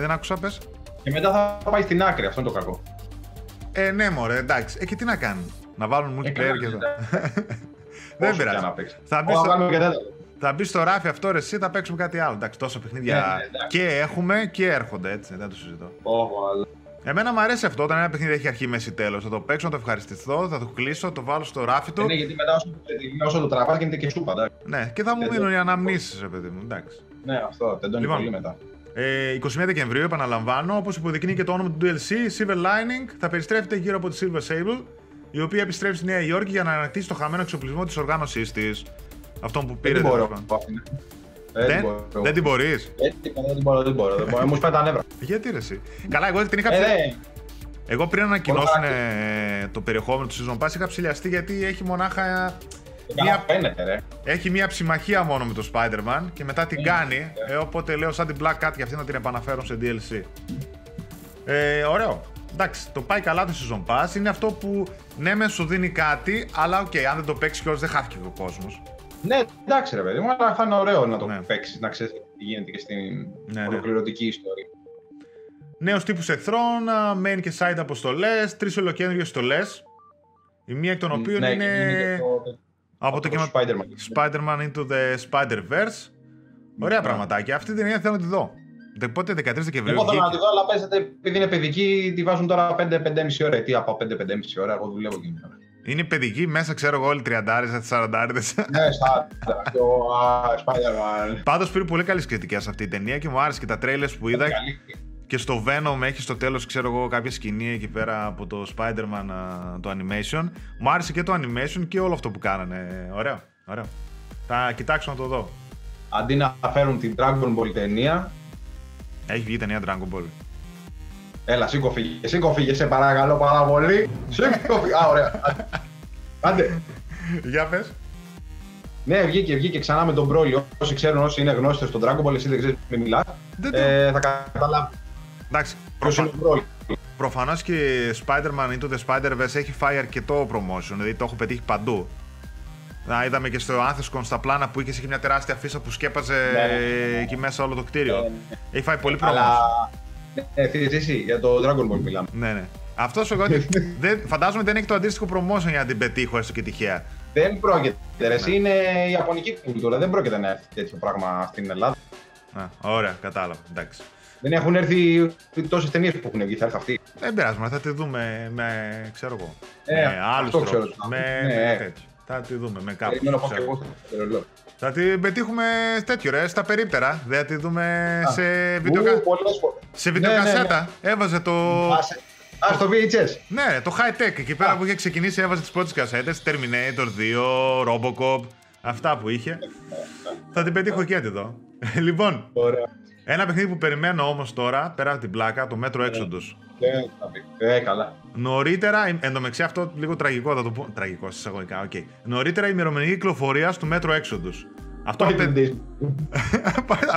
Δεν άκουσα, πες. Και μετά θα πάει στην άκρη, αυτό είναι το κακό. Ναι, μωρέ, εντάξει. Και τι να κάνουν. Να βάλουν multiplayer και εδώ. Δεν πειράζει. Θα μπει στο ράφι αυτό, ρε, εσύ θα παίξουμε κάτι άλλο. Εντάξει, τόσα παιχνίδια και έχουμε και έρχονται, έτσι, δεν το συζητώ. Εμένα μου αρέσει αυτό, όταν ένα παιχνίδι έχει αρχή, μέση, τέλος. Θα το παίξω, να το ευχαριστηθώ, θα το κλείσω, θα το βάλω στο ράφι του. Ναι, γιατί μετά όσο το τραβάς γίνεται και σούπα, εντάξει. Ναι, και θα μου μείνουν οι αναμνήσεις, ρε παιδί μου, εντάξει. Ναι, αυτό, τεντώνει πολύ μετά. 21 Δεκεμβρίου, επαναλαμβάνω, όπως υποδεικνύει και το όνομα του DLC, Silver Lining, θα περιστρέφεται γύρω από τη Silver Sable, η οποία επιστρέφει στη Νέα Υόρκη για να ανακτήσει το χαμένο εξοπλισμό της οργάνωσής της. Αυτό που πήρε. Δεν την μπορείς. Δεν μπορώ. Μου σπάει τα νεύρα. Γιατί ρε εσύ. Καλά, εγώ την είχα ψηλιαστεί. Εγώ πριν ανακοινώσουν το περιεχόμενο του Season Pass είχα ψηλιαστεί γιατί έχει μονάχα. Έχει μία ψημαχία μόνο με το Spider-Man και μετά την κάνει. Οπότε λέω σαν την Black Cat για αυτή να την επαναφέρω σε DLC. Ωραίο. Εντάξει, το πάει καλά το Season Pass. Είναι αυτό που ναι, με σου δίνει κάτι, αλλά οκ, αν δεν το παίξει κιόλας δεν χάθηκε ο κόσμος. Ναι, εντάξει ρε παιδί μου, αλλά θα είναι ωραίο να το παίξει, να ξέρει τι γίνεται και στην ολοκληρωτική ιστορία. Νέος τύπους εχθρών, main και side αποστολές, τρεις ολοκέντριες στολές. Η μία εκ των οποίων είναι από το κύμα Spider-Man Into the Spider-Verse. Ωραία πραγματάκια. Αυτή την ταινία θέλω να τη δω. Οπότε 13 Δεκεμβρίου. Εγώ θέλω να τη δω, αλλά παίζεται επειδή είναι παιδική, τη βάζουν τώρα 5-5,5 ώρα. Τι από 5-5,5 ώρα, εγώ δουλεύω εκείνη την ώρα. Είναι παιδική, μέσα ξέρω εγώ όλοι 30-40. Ναι, Spider-Man. Πάντως πήρε πολύ καλές κριτικές αυτή η ταινία και μου άρεσε και τα trailers που είδα. Και στο Venom έχει στο τέλος, ξέρω εγώ, κάποια σκηνή εκεί πέρα από το Spider-Man, το animation. Μου άρεσε και το animation και όλο αυτό που κάνανε. Ωραίο, ωραίο. Θα κοιτάξω να το δω. Αντί να φέρουν την Dragon Ball ταινία. Έχει βγει η ταινία Dragon Ball. Έλα, σήκω φύγε, σε παρακαλώ πάρα πολύ. Α, ωραία. Άντε. Για πες. Ναι, βγήκε ξανά με τον Μπρόλιο. Όσοι ξέρουν, όσοι είναι γνώστες στον Dragon Ball, εσύ δεν ξέρεις με μιλάς. Θα καταλάβουν. Εντάξει, προφανώς και Spider-Man Into the Spider-Verse έχει φάει αρκετό promotion, δηλαδή το έχω πετύχει παντού. Να, είδαμε και στο AthensCon στα πλάνα που είχε μια τεράστια φύσα που σκέπαζε εκεί μέσα όλο το κτίριο. Έχει φάει πολύ promotion. Αλλά, εσύ, για το Dragon Ball μιλάμε. Ναι. Αυτός εγώ φαντάζομαι δεν έχει το αντίστοιχο promotion για να την πετύχω έστω και τυχαία. Δεν πρόκειται, εσύ είναι η ιαπωνική κουλτούρα, δεν πρόκειται να έρθει τέτοιο πράγμα στην Ελλάδα. Ωραία, κατάλαβα, εντάξει. Δεν έχουν έρθει τόσες ταινίες που έχουν βγει, θα έρθει αυτή. Δεν πειράζει, θα τη δούμε με, ξέρω εγώ, με άλλους τρόπους, με τέτοιο. Θα τη δούμε με κάποιους, θα την πετύχουμε τέτοιο ρε, στα περίπτερα, δεν θα τη δούμε σε βιντεοκασέτα. Έβαζε το... Α, στο VHS. Ναι, το high tech, εκεί πέρα που είχε ξεκινήσει έβαζε τις πρώτες κασέτες, Terminator 2, Robocop, αυτά που είχε. Θα την πετύχω και εδώ. Λοιπόν. Ένα παιχνίδι που περιμένω όμως τώρα, πέρα από την πλάκα, το Metro Exodus. Καλά. Νωρίτερα, εντωμεταξύ αυτό λίγο τραγικό θα το πω. Τραγικό, συσσαγωγικά, οκ. Νωρίτερα η ημερομηνία κυκλοφορίας του Metro Exodus. Αυτό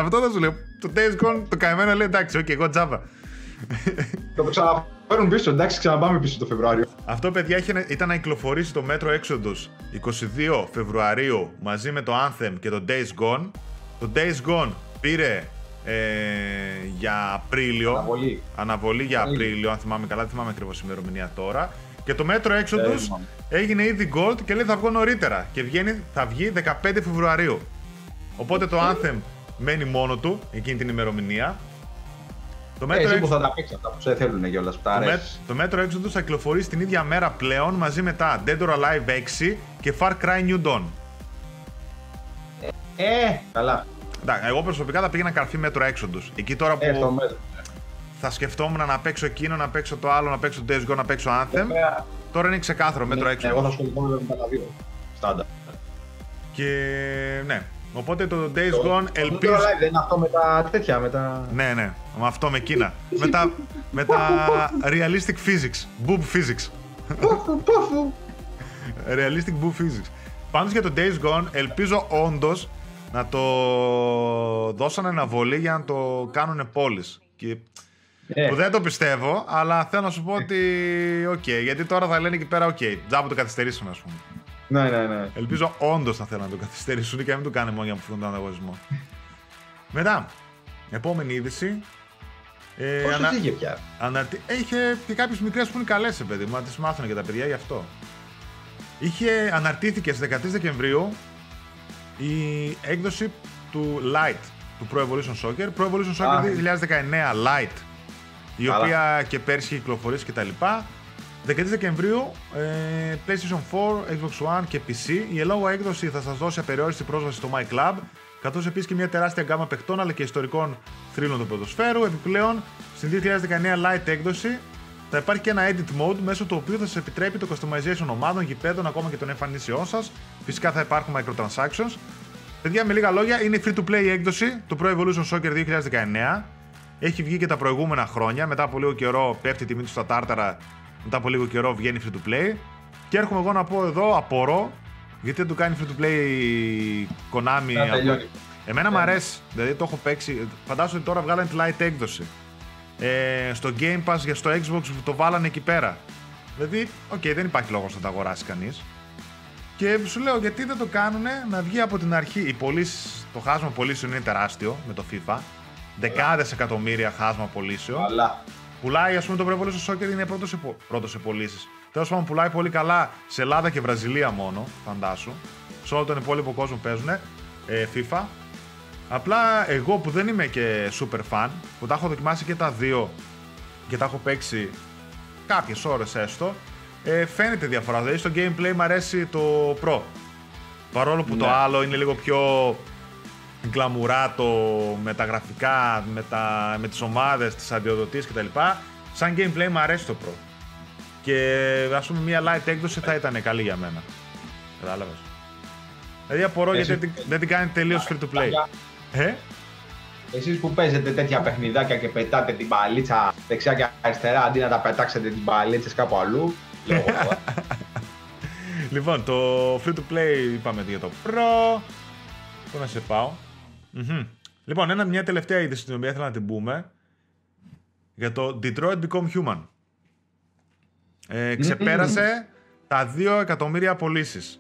θα σου λέω. Το Days Gone, το καημένο λέει εντάξει, οκ, εγώ τζάμπα. Θα το ξαναφέρουν πίσω, εντάξει, ξαναπάμε πίσω το Φεβρουάριο. Αυτό, παιδιά, ήταν να κυκλοφορήσει το Metro Exodus 22 Φεβρουαρίου μαζί με το Anthem και το Days Gone. Το Days Gone πήρε. Για Απρίλιο. Αναβολή για Απρίλιο, αν θυμάμαι καλά, δεν θυμάμαι ακριβώς η ημερομηνία τώρα. Και το Metro Exodus έγινε ήδη Gold και λέει θα βγω νωρίτερα. Και θα βγει 15 Φεβρουαρίου. Οπότε το Anthem μένει μόνο του εκείνη την ημερομηνία. Το Metro που θα τα παίξει αυτά που σε θέλουν και όλα αυτά. Το Metro Exodus θα κυκλοφορεί την ίδια μέρα πλέον μαζί με τα Dead or Alive 6 και Far Cry New Dawn. Καλά. Εγώ προσωπικά θα πήγαινα καρφί Metro Exodus. Εκεί τώρα που θα σκεφτόμουν να παίξω εκείνο, να παίξω το άλλο, να παίξω Days Gone, να παίξω Anthem. Τώρα είναι ξεκάθαρο Metro Exodus. Εγώ θα ασχοληθώ με τα δύο. Στάντα. Και ναι, οπότε το Days Gone ελπίζω. Δεν είναι αυτό με τα τέτοια, με τα. Ναι, με αυτό με εκείνα. Με τα realistic physics. Boob physics. Realistic boob physics. Πάντως για το Days Gone ελπίζω όντως να το δώσανε αναβολή για να το κάνουνε πόλεις. Που δεν το πιστεύω, αλλά θέλω να σου πω ότι οκ, γιατί τώρα θα λένε εκεί πέρα οκ, τζάμπα το καθυστερήσουν ας πούμε. Ναι. Ελπίζω όντως να θέλουν να το καθυστερήσουν και να μην το κάνει μόνο για να αποφύγουν τον ανταγωνισμό. Μετά, επόμενη είδηση. Πόσο τι είχε πια. Είχε και κάποιες μικρές που είναι καλές σε παιδί μου, να τις μάθουν και τα παιδιά γι' αυτό. Αναρτήθηκε στις 13 Δεκεμβρίου η έκδοση του Lite, του Pro Evolution Soccer. Pro Evolution Soccer 2019 Lite, η οποία και πέρσι κυκλοφορήσε και τα λοιπά. 13 Δεκεμβρίου, PlayStation 4, Xbox One και PC. Η ελόγω έκδοση θα σας δώσει απεριόριστη πρόσβαση στο My Club, καθώς επίσης και μια τεράστια γκάμα παιχτών αλλά και ιστορικών θρύλων του ποδοσφαίρου. Επιπλέον, στην 2019 Lite έκδοση θα υπάρχει και ένα edit mode μέσω του οποίου θα σας επιτρέπει το customization ομάδων, γηπέδων, ακόμα και των εμφανίσεών σας. Φυσικά θα υπάρχουν microtransactions. Παιδιά, με λίγα λόγια, είναι free to play έκδοση του Pro Evolution Soccer 2019. Έχει βγει και τα προηγούμενα χρόνια. Μετά από λίγο καιρό πέφτει η τιμή του στα τάρταρα. Μετά από λίγο καιρό βγαίνει free to play. Και έρχομαι εγώ να πω εδώ, απορώ, γιατί δεν του κάνει free to play Konami. Εμένα μου αρέσει, δηλαδή το έχω παίξει. Φαντάζομαι ότι τώρα βγάλανε τη light έκδοση. Στο Game Pass και στο Xbox το βάλανε εκεί πέρα. Δηλαδή, οκ, δεν υπάρχει λόγος να τα αγοράσει κανείς. Και σου λέω, γιατί δεν το κάνουνε να βγει από την αρχή. Οι πωλήσεις, το χάσμα πωλήσεων είναι τεράστιο με το FIFA. Δεκάδες εκατομμύρια χάσμα πωλήσεων. Πουλάει, ας πούμε, το Pro Evolution Soccer είναι πρώτο σε πωλήσεις. Τέλος πάντων, πουλάει πολύ καλά σε Ελλάδα και Βραζιλία μόνο, φαντάσου. Σε όλο τον υπόλοιπο κόσμο παίζουν FIFA. Απλά εγώ που δεν είμαι και super fan, που τα έχω δοκιμάσει και τα δύο και τα έχω παίξει κάποιες ώρες έστω, φαίνεται διαφορά. Δηλαδή στο gameplay μου αρέσει το Pro. Παρόλο που το άλλο είναι λίγο πιο γκλαμουράτο με τα γραφικά, με τις ομάδες, τις αντιοδοτήσεις κτλ. Σαν gameplay μου αρέσει το Pro. Και ας πούμε μια light έκδοση θα ήταν καλή για μένα. Κατάλαβες. Δηλαδή απορώ γιατί δεν την κάνει τελείως free to play. Εσείς που παίζετε τέτοια παιχνιδάκια και πετάτε την μπαλίτσα δεξιά και αριστερά, αντί να τα πετάξετε την μπαλίτσα κάπου αλλού. Λοιπόν, το free to play είπαμε για το Pro. Πού να σε πάω. Λοιπόν, μια τελευταία είδηση την οποία ήθελα να την πούμε. Για το Detroit Become Human. Ξεπέρασε τα 2 εκατομμύρια πωλήσεις.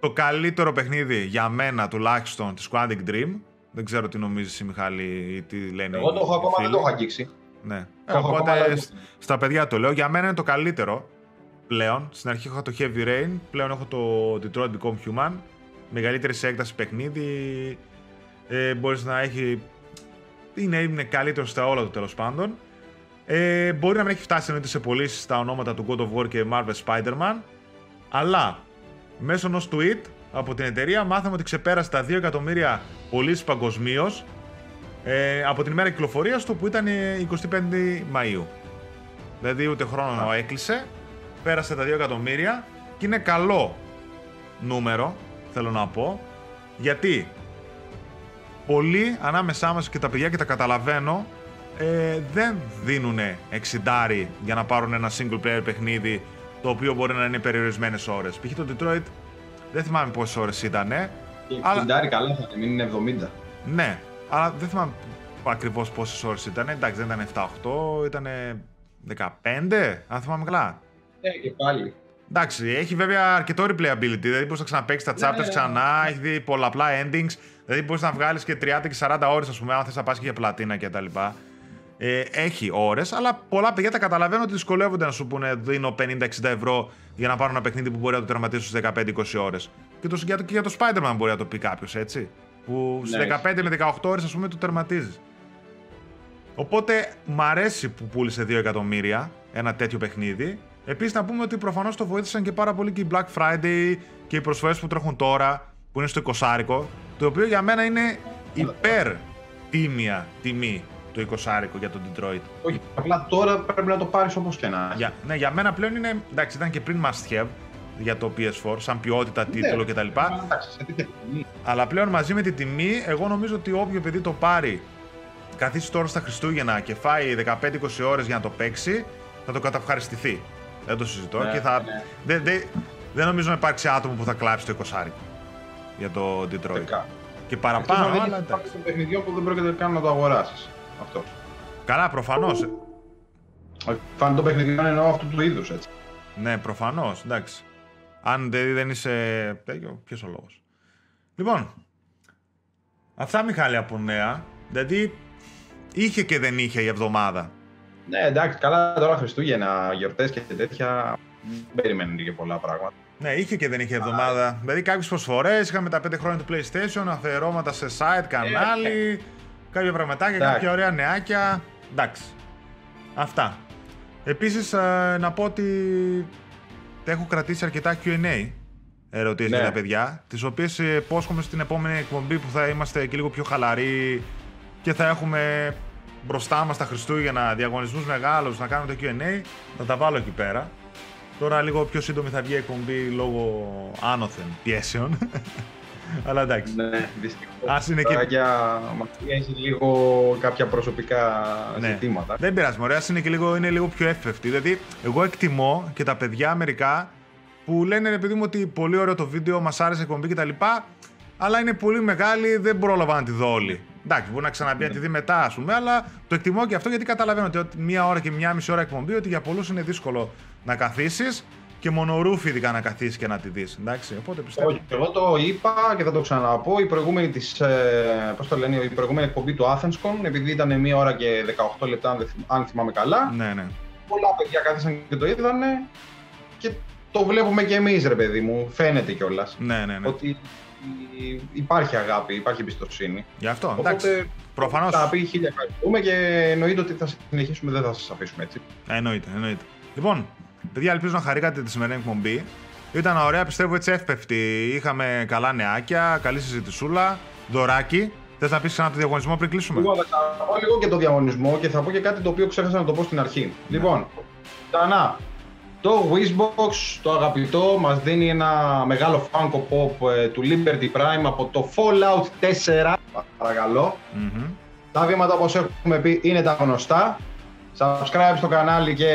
Το καλύτερο παιχνίδι για μένα τουλάχιστον της Quantic Dream. Δεν ξέρω τι νομίζεις η Μιχάλη ή τι λένε. Εγώ το έχω ακόμα, δεν το έχω αγγίξει. Ναι. Οπότε στα παιδιά το λέω, για μένα είναι το καλύτερο πλέον. Στην αρχή είχα το Heavy Rain, πλέον έχω το Detroit Become Human. Μεγαλύτερη σε έκταση παιχνίδι. Μπορείς να έχει... Είναι καλύτερο στα όλα του τέλος πάντων. Μπορεί να μην έχει φτάσει σε πωλήσεις στα ονόματα του God of War και Marvel's Spider-Man. Αλλά μέσω ενός tweet από την εταιρεία μάθαμε ότι ξεπέρασε τα 2 εκατομμύρια πωλήσεις παγκοσμίως από την ημέρα κυκλοφορίας του που ήταν 25 Μαΐου. Δηλαδή ούτε χρόνο έκλεισε, πέρασε τα 2 εκατομμύρια και είναι καλό νούμερο, θέλω να πω, γιατί πολλοί ανάμεσά μας και τα παιδιά, και τα καταλαβαίνω, δεν δίνουν 60 για να πάρουν ένα single player παιχνίδι το οποίο μπορεί να είναι περιορισμένες ώρες. Π.χ. το Detroit δεν θυμάμαι πόσες ώρες ήτανε. 60 αλλά... καλά θα μην είναι 70. Ναι, αλλά δεν θυμάμαι ακριβώς πόσες ώρες ήτανε. Εντάξει, δεν ήταν 7-8, ήτανε 15, αν θυμάμαι καλά. Ναι, και πάλι. Εντάξει, έχει βέβαια αρκετό replayability, δηλαδή μπορείς να ξαναπαίξεις τα chapters ξανά, έχει δει πολλαπλά endings, δηλαδή μπορείς να βγάλεις και 30 και 40 ώρες, ας πούμε, αν θες να πας και για πλατίνα και τα λοιπά. Έχει ώρες, αλλά πολλά παιδιά τα καταλαβαίνω ότι δυσκολεύονται να σου πούνε δίνω 50-60 ευρώ για να πάρω ένα παιχνίδι που μπορεί να το τερματίσω στις 15-20 ώρες. Και, και για το Spider-Man μπορεί να το πει κάποιος, έτσι. Που στις 15 με 18 ώρες, ας πούμε, το τερματίζεις. Οπότε μ' αρέσει που πούλησε 2 εκατομμύρια ένα τέτοιο παιχνίδι. Επίσης, να πούμε ότι προφανώς το βοήθησαν και πάρα πολύ και οι Black Friday και οι προσφορές που τρέχουν τώρα, που είναι στο 20άρικο, το οποίο για μένα είναι υπερτίμια τιμή. Το 20άρικο για τον Detroit. Όχι, απλά τώρα πρέπει να το πάρεις όπως και να. Ναι, για μένα πλέον είναι. Εντάξει, ήταν και πριν must have για το PS4, σαν ποιότητα, τίτλο κτλ. Αλλά πλέον μαζί με την τιμή, εγώ νομίζω ότι όποιο παιδί το πάρει, καθίσει τώρα στα Χριστούγεννα και φάει 15-20 ώρες για να το παίξει, θα το καταυχαριστηθεί. Δεν το συζητώ. Και θα... Δεν νομίζω να υπάρξει άτομο που θα κλάψει το 20άρικο για το Detroit. Και παραπάνω. Αλλά είναι ένα παιχνιδιό που δεν πρόκειται καν να το αγοράσεις. Αυτό. Καλά, προφανώς. Φαν το παιχνιδιών εννοώ αυτού του είδους, έτσι. Ναι, προφανώς, εντάξει. Αν δεν είσαι τέτοιο, ποιος ο λόγος. Λοιπόν, αυτά, Μιχάλη, από νέα. Δηλαδή, είχε και δεν είχε η εβδομάδα. Ναι, εντάξει, καλά τώρα Χριστούγεννα, γιορτές και τέτοια, δεν περιμένουν και πολλά πράγματα. Ναι, είχε και δεν είχε εβδομάδα. Δηλαδή, κάποιες προσφορές, είχαμε τα 5 χρόνια του PlayStation, αφιερώματα σε site, κανάλι... Κάποια πραγματάκια, κάποια ωραία νεάκια. Εντάξει. Αυτά. Επίσης, να πω ότι έχω κρατήσει αρκετά Q&A ερωτήσεις για τα παιδιά, τις οποίες υπόσχομαι στην επόμενη εκπομπή που θα είμαστε και λίγο πιο χαλαροί και θα έχουμε μπροστά μας τα Χριστούγεννα διαγωνισμούς μεγάλους να κάνουμε το Q&A. Θα τα βάλω εκεί πέρα. Τώρα λίγο πιο σύντομη θα βγει η εκπομπή λόγω άνωθεν πιέσεων. Αλλά εντάξει. Ναι, δυστυχώς. Για μαθητεία έχει λίγο κάποια προσωπικά ζητήματα. Δεν πειράζει, μωρέ. Ας είναι λίγο πιο εύπευτη. Δηλαδή, εγώ εκτιμώ και τα παιδιά μερικά που λένε επειδή μου ότι πολύ ωραίο το βίντεο, μας άρεσε εκπομπή κτλ. Αλλά είναι πολύ μεγάλη, δεν πρόλαβα να τη δω όλη. Εντάξει, μπορεί να ξαναμπεί να τη δει μετά, ας πούμε, αλλά το εκτιμώ και αυτό γιατί καταλαβαίνω ότι μία ώρα και μία μισή ώρα εκπομπή, ότι για πολλούς είναι δύσκολο να καθίσεις και μονορούφι ειδικά να καθίσεις και να τη δεις. Εντάξει, οπότε πιστεύω. Όχι, εγώ το είπα και θα το ξαναπώ. Η προηγούμενη, η προηγούμενη εκπομπή του AthensCon, επειδή ήταν μία ώρα και 18 λεπτά, αν θυμάμαι καλά. Ναι, ναι. Πολλά παιδιά κάθισαν και το είδανε και το βλέπουμε και εμείς, ρε παιδί μου. Φαίνεται κιόλας. Ναι, ναι, ναι. Ότι υπάρχει αγάπη, υπάρχει εμπιστοσύνη. Γι' αυτό, οπότε, εντάξει, προφανώς. Θα πει χίλια ευχαριστούμε και εννοείται ότι θα συνεχίσουμε, δεν θα σας αφήσουμε έτσι. Εννοείται, εννοείται. Λοιπόν, παιδιά, ελπίζω να χαρήκατε τη σημερινή εκπομπή. Ήταν ωραία, πιστεύω, έτσι εύπευτη. Είχαμε καλά νεάκια, καλή συζητησούλα, δωράκι. Θες να πεις ξανά το διαγωνισμό πριν κλείσουμε? Λοιπόν, θα πω λίγο και το διαγωνισμό και θα πω και κάτι το οποίο ξέχασα να το πω στην αρχή. Ναι. Λοιπόν, ξανά. Το Wishbox, το αγαπητό, μας δίνει ένα μεγάλο Funko Pop του Liberty Prime από το Fallout 4, παρακαλώ. Τα βήματα, όπως έχουμε πει, είναι τα γνωστά. Subscribe στο κανάλι και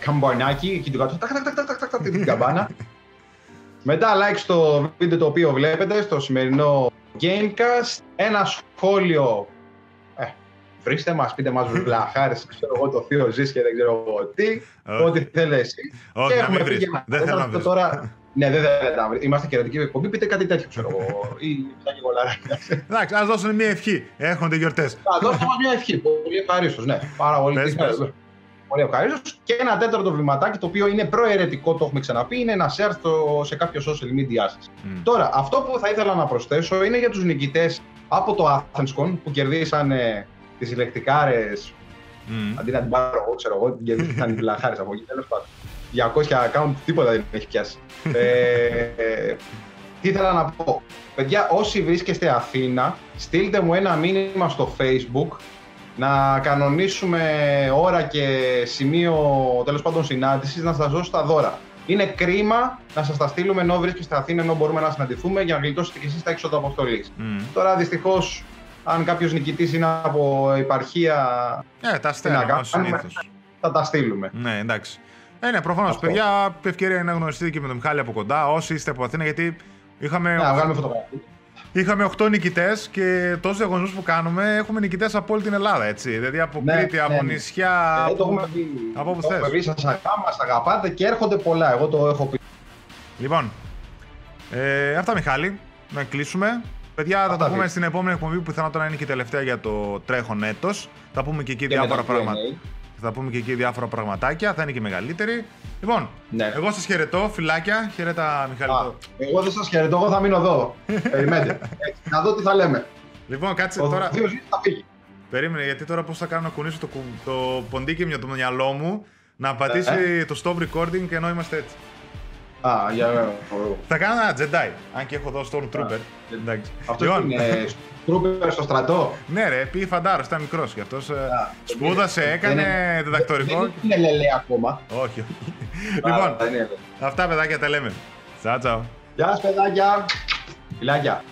καμπανάκι, εκεί του κάτω, την καμπάνα. Μετά like στο βίντεο το οποίο βλέπετε, στο σημερινό Gamecast. Ένα σχόλιο, βρίστε μας, πείτε μας βλαχάρες, ξέρω εγώ, το θείο ζεις και δεν ξέρω εγώ τι, ό,τι θέλει εσύ. Όχι, να μην βρεις, δεν θέλω να βρεις. Ναι, δεν θα βρεις, είμαστε κερατική εκπομπή, πείτε κάτι τέτοιο, ξέρω εγώ, ή κάτι κολάρια. Εντάξει, ας δώσουν μια ευχή, έρχονται γιορτές. Θα δώσουμε μια ευχή, πολύ ευχαρίστως, ναι, πάρα πολύ ευχαρίστως. Πολύ ευχαρίστως. Και ένα τέταρτο βηματάκι, το οποίο είναι προαιρετικό, το έχουμε ξαναπεί, είναι να share σε κάποιο social media σας. Τώρα, αυτό που θα ήθελα να προσθέσω είναι για τους νικητές από το AthensCon που κερδίσαν τις ηλεκτρικάρες, αντί να την πάρω εγώ, ξέρω εγώ, γιατί ήταν οι βλαχάρες από εκεί, τέλος πάντων. 200 account, τίποτα δεν έχει πιάσει. Τι ήθελα να πω. Παιδιά, όσοι βρίσκεστε Αθήνα, στείλτε μου ένα μήνυμα στο Facebook να κανονίσουμε ώρα και σημείο, τέλος πάντων, συνάντησης, να σας δώσω στα δώρα. Είναι κρίμα να σας τα στείλουμε ενώ βρίσκεστε Αθήνα, ενώ μπορούμε να συναντηθούμε για να γλιτώσετε και εσείς τα έξοδα αποστολής. Τώρα, δυστυχώς, αν κάποιος νικητής είναι από επαρχία, τα στέλνουμε, θα τα στείλουμε. Ναι, εντάξει. Ναι, προφανώς. Παιδιά, ευκαιρία να γνωριστείτε και με τον Μιχάλη από κοντά, όσοι είστε από Αθήνα, γιατί είχαμε 8 νικητές και τόσους διαγωνισμούς που κάνουμε, έχουμε νικητές από όλη την Ελλάδα, έτσι. Δηλαδή από Κρήτη, από νησιά, από όπου θες. Σας αγαπάτε και έρχονται πολλά, εγώ το έχω πει. Λοιπόν, αυτά, Μιχάλη, να κλείσουμε. Παιδιά, θα τα πούμε στην επόμενη εκπομπή που πιθανότατα να είναι και η τελευταία για το τρέχον έτος. Θα πούμε και εκεί διάφορα πράγματα. Θα πούμε και εκεί διάφορα πραγματάκια, θα είναι και μεγαλύτερη. Λοιπόν, εγώ σας χαιρετώ, φιλάκια. Χαιρετά, Μιχάλη. Εγώ δεν σας χαιρετώ, εγώ θα μείνω εδώ. Περιμένετε. Να δω τι θα λέμε. Λοιπόν, κάτσε τώρα. Περίμενε, γιατί τώρα πώς θα κάνω να κουνήσω το ποντίκι με το μυαλό μου να πατήσει το stop recording και ενώ είμαστε έτσι. Θα κάνω ένα Jedi, αν και έχω εδώ Stormtrooper. Αυτό είναι Stormtrooper στο στρατό. Ναι ρε, πήγε φαντάρος, ήταν μικρός και αυτός σπούδασε, έκανε διδακτορικό. Δεν είναι λελέ ακόμα. Όχι. Λοιπόν, αυτά παιδάκια τα λέμε. Τσάου τσάου. Γεια σας παιδάκια. Φιλάκια.